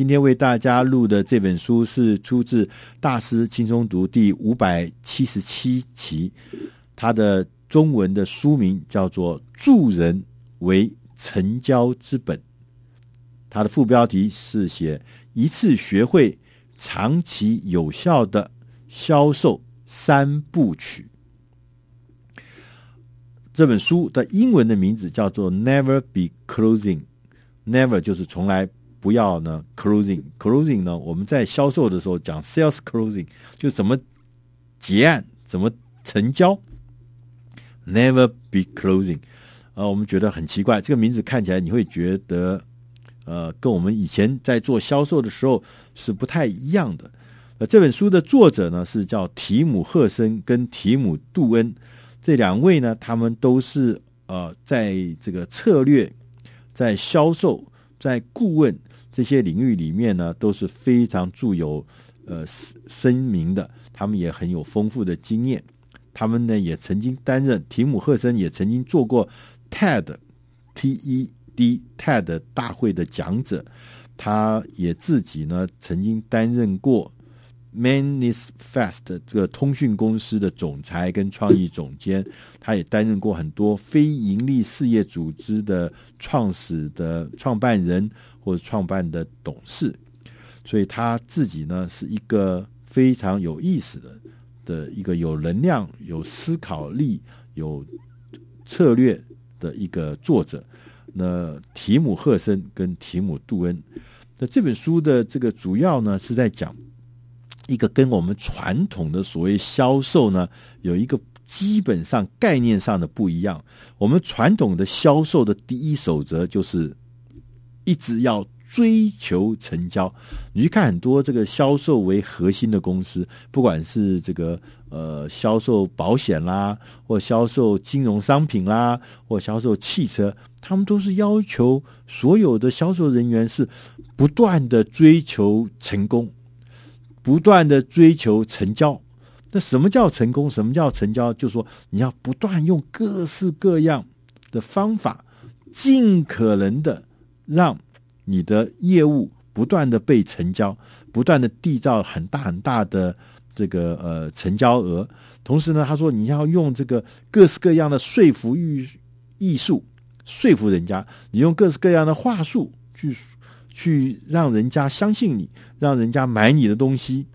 今天为大家录的这本书是出自大师轻松读第577期，它的中文的书名叫做《助人为成交之本》，它的副标题是写一次学会长期有效的销售三部曲。这本书的英文的名字叫做 Never Be Closing， Never 就是从来不要呢 Closing 呢，我们在销售的时候讲 Sales Closing 就怎么结案怎么成交， Never Be Closing，我们觉得很奇怪，这个名字看起来你会觉得跟我们以前在做销售的时候是不太一样的。这本书的作者呢是叫提姆·赫森跟提姆·杜恩，这两位呢，他们都是在这个策略、在销售、在顾问这些领域里面呢，都是非常著有声名的。他们也很有丰富的经验。他们呢也曾经担任提姆·赫森也曾经做过 TED 大会的讲者。他也自己呢曾经担任过Manifest 这个通讯公司的总裁跟创意总监，他也担任过很多非盈利事业组织的创办人或者创办的董事，所以他自己呢是一个非常有意思的一个有能量、有思考力、有策略的一个作者。那提姆·赫森跟提姆·杜恩，那这本书的这个主要呢是在讲一个跟我们传统的所谓销售呢有一个基本上概念上的不一样。我们传统的销售的第一守则就是一直要追求成交，你去看很多这个销售为核心的公司，不管是这个销售保险啦，或销售金融商品啦，或销售汽车，他们都是要求所有的销售人员是不断的追求成功，不断的追求成交。那什么叫成功？什么叫成交？就是说你要不断用各式各样的方法，尽可能的让你的业务不断的被成交，不断的缔造很大很大的这个成交额。同时呢，他说你要用这个各式各样的说服艺术说服人家，你用各式各样的话术去让人家相信你，让人家买你的东西。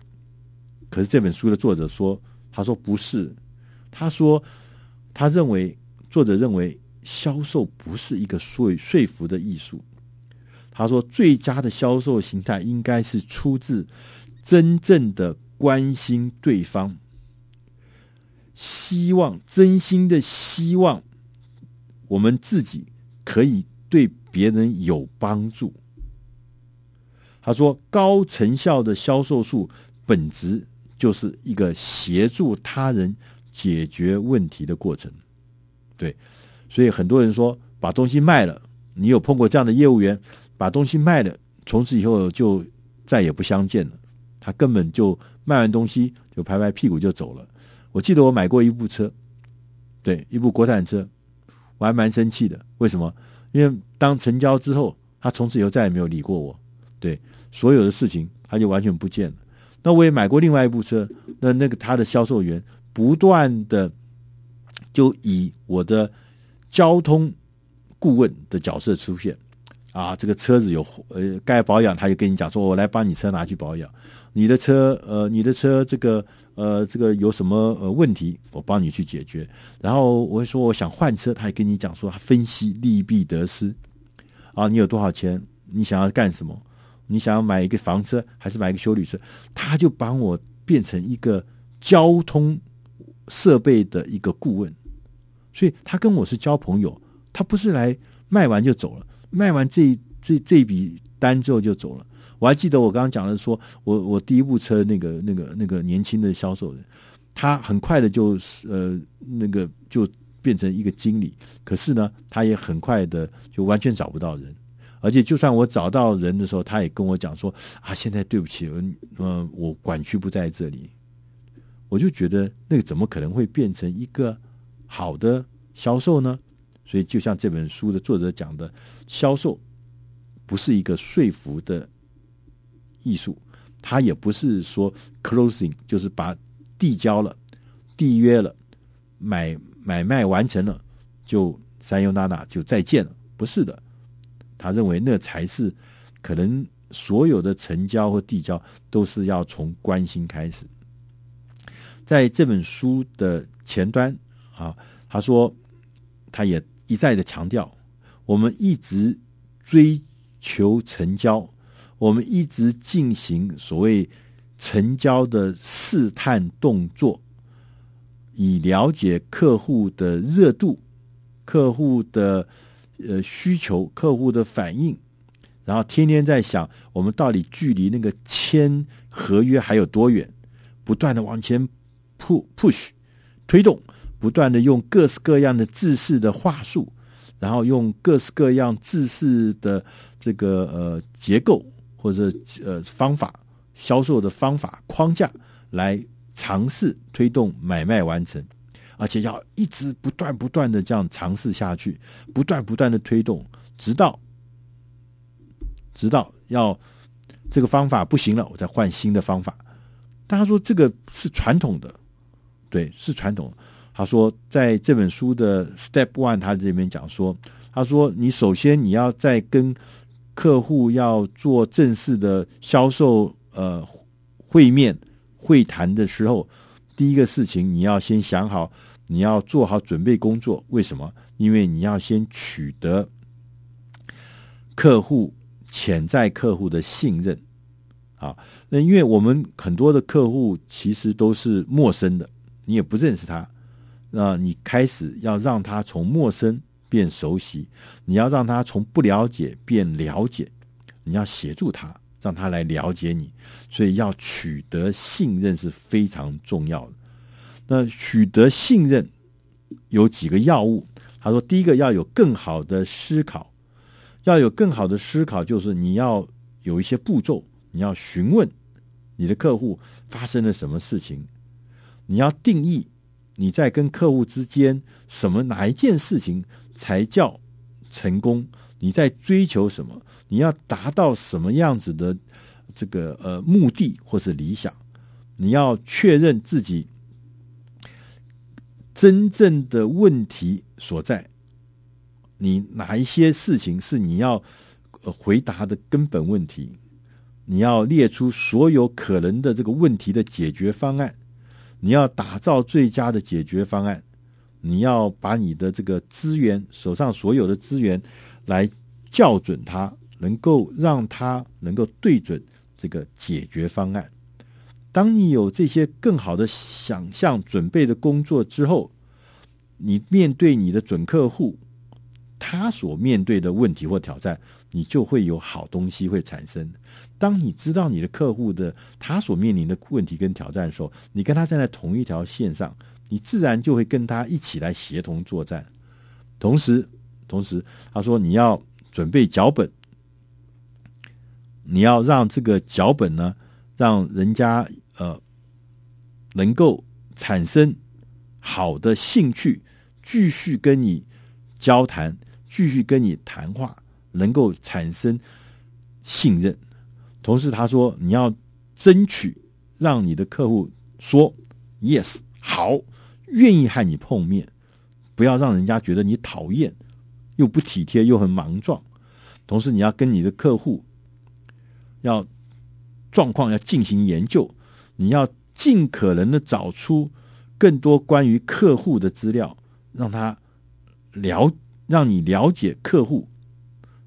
可是这本书的作者说，他说不是，他说他认为，作者认为销售不是一个说服的艺术。他说最佳的销售形态应该是出自真正的关心对方，希望，真心的希望我们自己可以对别人有帮助。他说高成效的销售术本质就是一个协助他人解决问题的过程。对，所以很多人说把东西卖了，你有碰过这样的业务员，把东西卖了，从此以后就再也不相见了，他根本就卖完东西就拍拍屁股就走了。我记得我买过一部车，对，一部国产车，我还蛮生气的。为什么？因为当成交之后，他从此以后再也没有理过我，对，所有的事情他就完全不见了。那我也买过另外一部车，那个他的销售员不断的就以我的交通顾问的角色出现啊，这个车子有该保养，他就跟你讲说，我来帮你车拿去保养，你的车这个有什么问题，我帮你去解决。然后我会说我想换车，他也跟你讲说他分析利弊得失啊，你有多少钱，你想要干什么，你想要买一个房车还是买一个休旅车，他就帮我变成一个交通设备的一个顾问。所以他跟我是交朋友，他不是来卖完就走了，卖完这笔单之后就走了。我还记得我刚刚讲的说，我第一部车那个年轻的销售人，他很快的就就变成一个经理，可是呢他也很快的就完全找不到人。而且就算我找到人的时候，他也跟我讲说啊，现在对不起，我管区不在这里。我就觉得那个怎么可能会变成一个好的销售呢？所以就像这本书的作者讲的，销售不是一个说服的艺术，它也不是说 closing 就是把递交了、缔约了、买卖完成了就sayonara就再见了，不是的。他认为那才是可能所有的成交或递交都是要从关心开始。在这本书的前端啊，他说他也一再的强调，我们一直追求成交，我们一直进行所谓成交的试探动作，以了解客户的热度、客户的需求、客户的反应，然后天天在想我们到底距离那个签合约还有多远，不断的往前 push 推动，不断的用各式各样的制式的话术，然后用各式各样制式的这个结构或者方法、销售的方法框架来尝试推动买卖完成，而且要一直不断的这样尝试下去，不断的推动，直到要这个方法不行了，我再换新的方法。但他说这个是传统的，对，是传统的。他说在这本书的 Step One 他这边讲说，他说你首先你要在跟客户要做正式的销售会面会谈的时候，第一个事情你要先想好，你要做好准备工作。为什么？因为你要先取得客户、潜在客户的信任啊。那因为我们很多的客户其实都是陌生的，你也不认识他，那你开始要让他从陌生变熟悉，你要让他从不了解变了解，你要协助他，让他来了解你，所以要取得信任是非常重要的。那取得信任有几个要务，他说第一个要有更好的思考，要有更好的思考就是你要有一些步骤，你要询问你的客户发生了什么事情，你要定义你在跟客户之间哪一件事情才叫成功，你在追求什么，你要达到什么样子的这个目的或是理想，你要确认自己真正的问题所在，你哪一些事情是你要回答的根本问题，你要列出所有可能的这个问题的解决方案，你要打造最佳的解决方案，你要把你的这个资源，手上所有的资源来校准它，能够让它能够对准这个解决方案。当你有这些更好的想象准备的工作之后，你面对你的准客户他所面对的问题或挑战，你就会有好东西会产生。当你知道你的客户的他所面临的问题跟挑战的时候，你跟他站在同一条线上，你自然就会跟他一起来协同作战。同时他说你要准备脚本，你要让这个脚本呢让人家能够产生好的兴趣，继续跟你交谈，继续跟你谈话，能够产生信任。同时他说你要争取让你的客户说 yes 好，愿意和你碰面，不要让人家觉得你讨厌又不体贴又很莽撞。同时你要跟你的客户要状况要进行研究，你要尽可能的找出更多关于客户的资料，让你了解客户，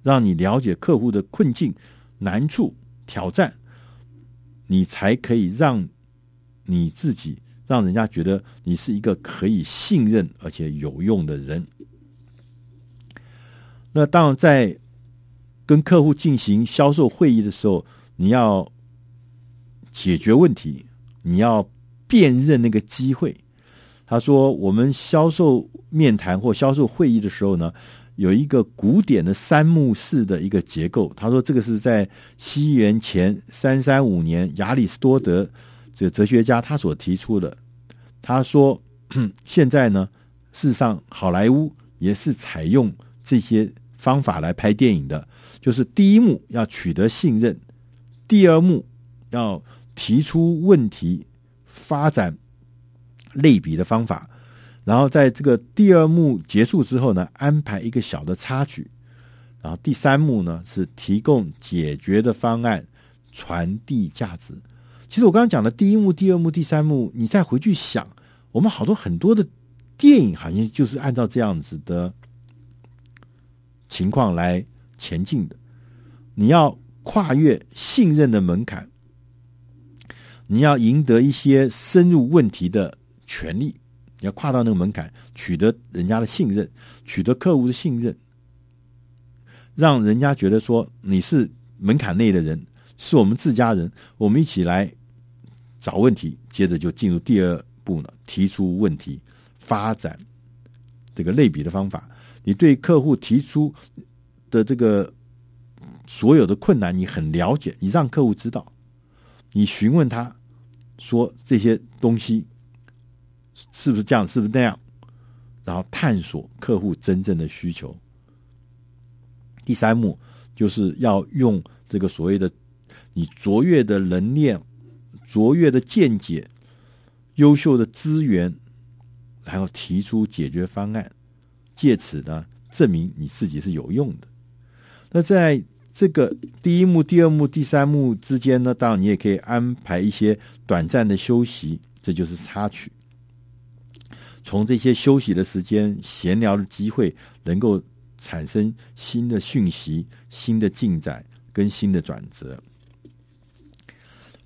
让你了解客户的困境、难处、挑战，你才可以让你自己让人家觉得你是一个可以信任而且有用的人。那当然在跟客户进行销售会议的时候，你要解决问题，你要辨认那个机会。他说我们销售面谈或销售会议的时候呢，有一个古典的三幕式的一个结构，他说这个是在西元前335年亚里士多德这个哲学家他所提出的。他说现在呢，事实上好莱坞也是采用这些方法来拍电影的，就是第一幕要取得信任，第二幕要提出问题，发展类比的方法。然后在这个第二幕结束之后呢，安排一个小的插曲。然后第三幕呢是提供解决的方案，传递价值。其实我刚刚讲的第一幕、第二幕、第三幕，你再回去想，我们很多的电影好像就是按照这样子的情况来前进的。你要跨越信任的门槛，你要赢得一些深入问题的权利，你要跨到那个门槛，取得人家的信任，取得客户的信任，让人家觉得说你是门槛内的人，是我们自家人，我们一起来找问题。接着就进入第二步呢，提出问题，发展这个类比的方法。你对客户提出的这个所有的困难你很了解，你让客户知道，你询问他说这些东西是不是这样，是不是那样，然后探索客户真正的需求。第三幕就是要用这个所谓的你卓越的能量、卓越的见解、优秀的资源，然后提出解决方案，借此呢证明你自己是有用的。那在这个第一幕、第二幕、第三幕之间呢，当然你也可以安排一些短暂的休息，这就是插曲。从这些休息的时间、闲聊的机会，能够产生新的讯息、新的进展跟新的转折。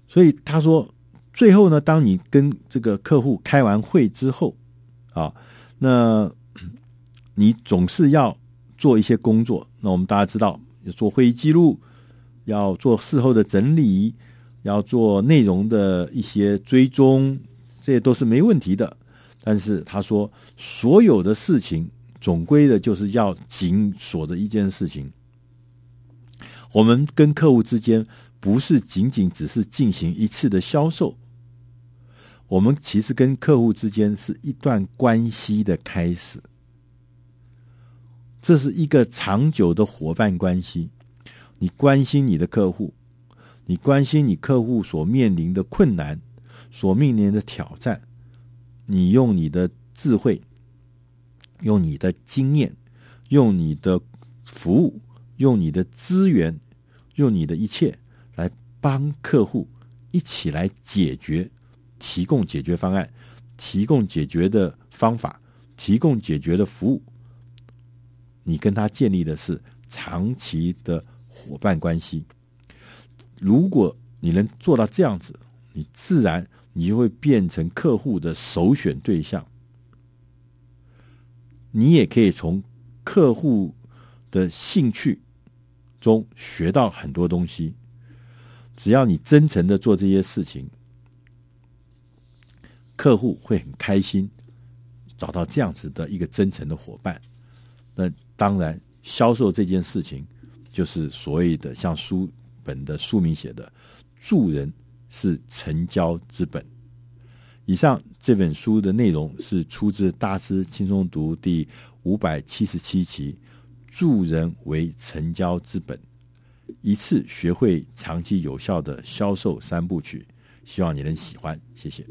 所以他说最后呢，当你跟这个客户开完会之后啊，那你总是要做一些工作。那我们大家知道，要做会议记录，要做事后的整理，要做内容的一些追踪，这些都是没问题的。但是他说所有的事情总归的就是要紧锁着一件事情，我们跟客户之间不是仅仅只是进行一次的销售，我们其实跟客户之间是一段关系的开始，这是一个长久的伙伴关系。你关心你的客户，你关心你客户所面临的困难，所面临的挑战，你用你的智慧，用你的经验，用你的服务，用你的资源，用你的一切来帮客户一起来解决，提供解决方案，提供解决的方法，提供解决的服务。你跟他建立的是长期的伙伴关系。如果你能做到这样子，你自然你就会变成客户的首选对象。你也可以从客户的兴趣中学到很多东西。只要你真诚的做这些事情，客户会很开心，找到这样子的一个真诚的伙伴。那当然，销售这件事情就是所谓的像书本的书名写的，助人是成交之本。以上这本书的内容是出自大师轻松读第577期，助人为成交之本，一次学会长期有效的销售3部曲，希望你能喜欢，谢谢。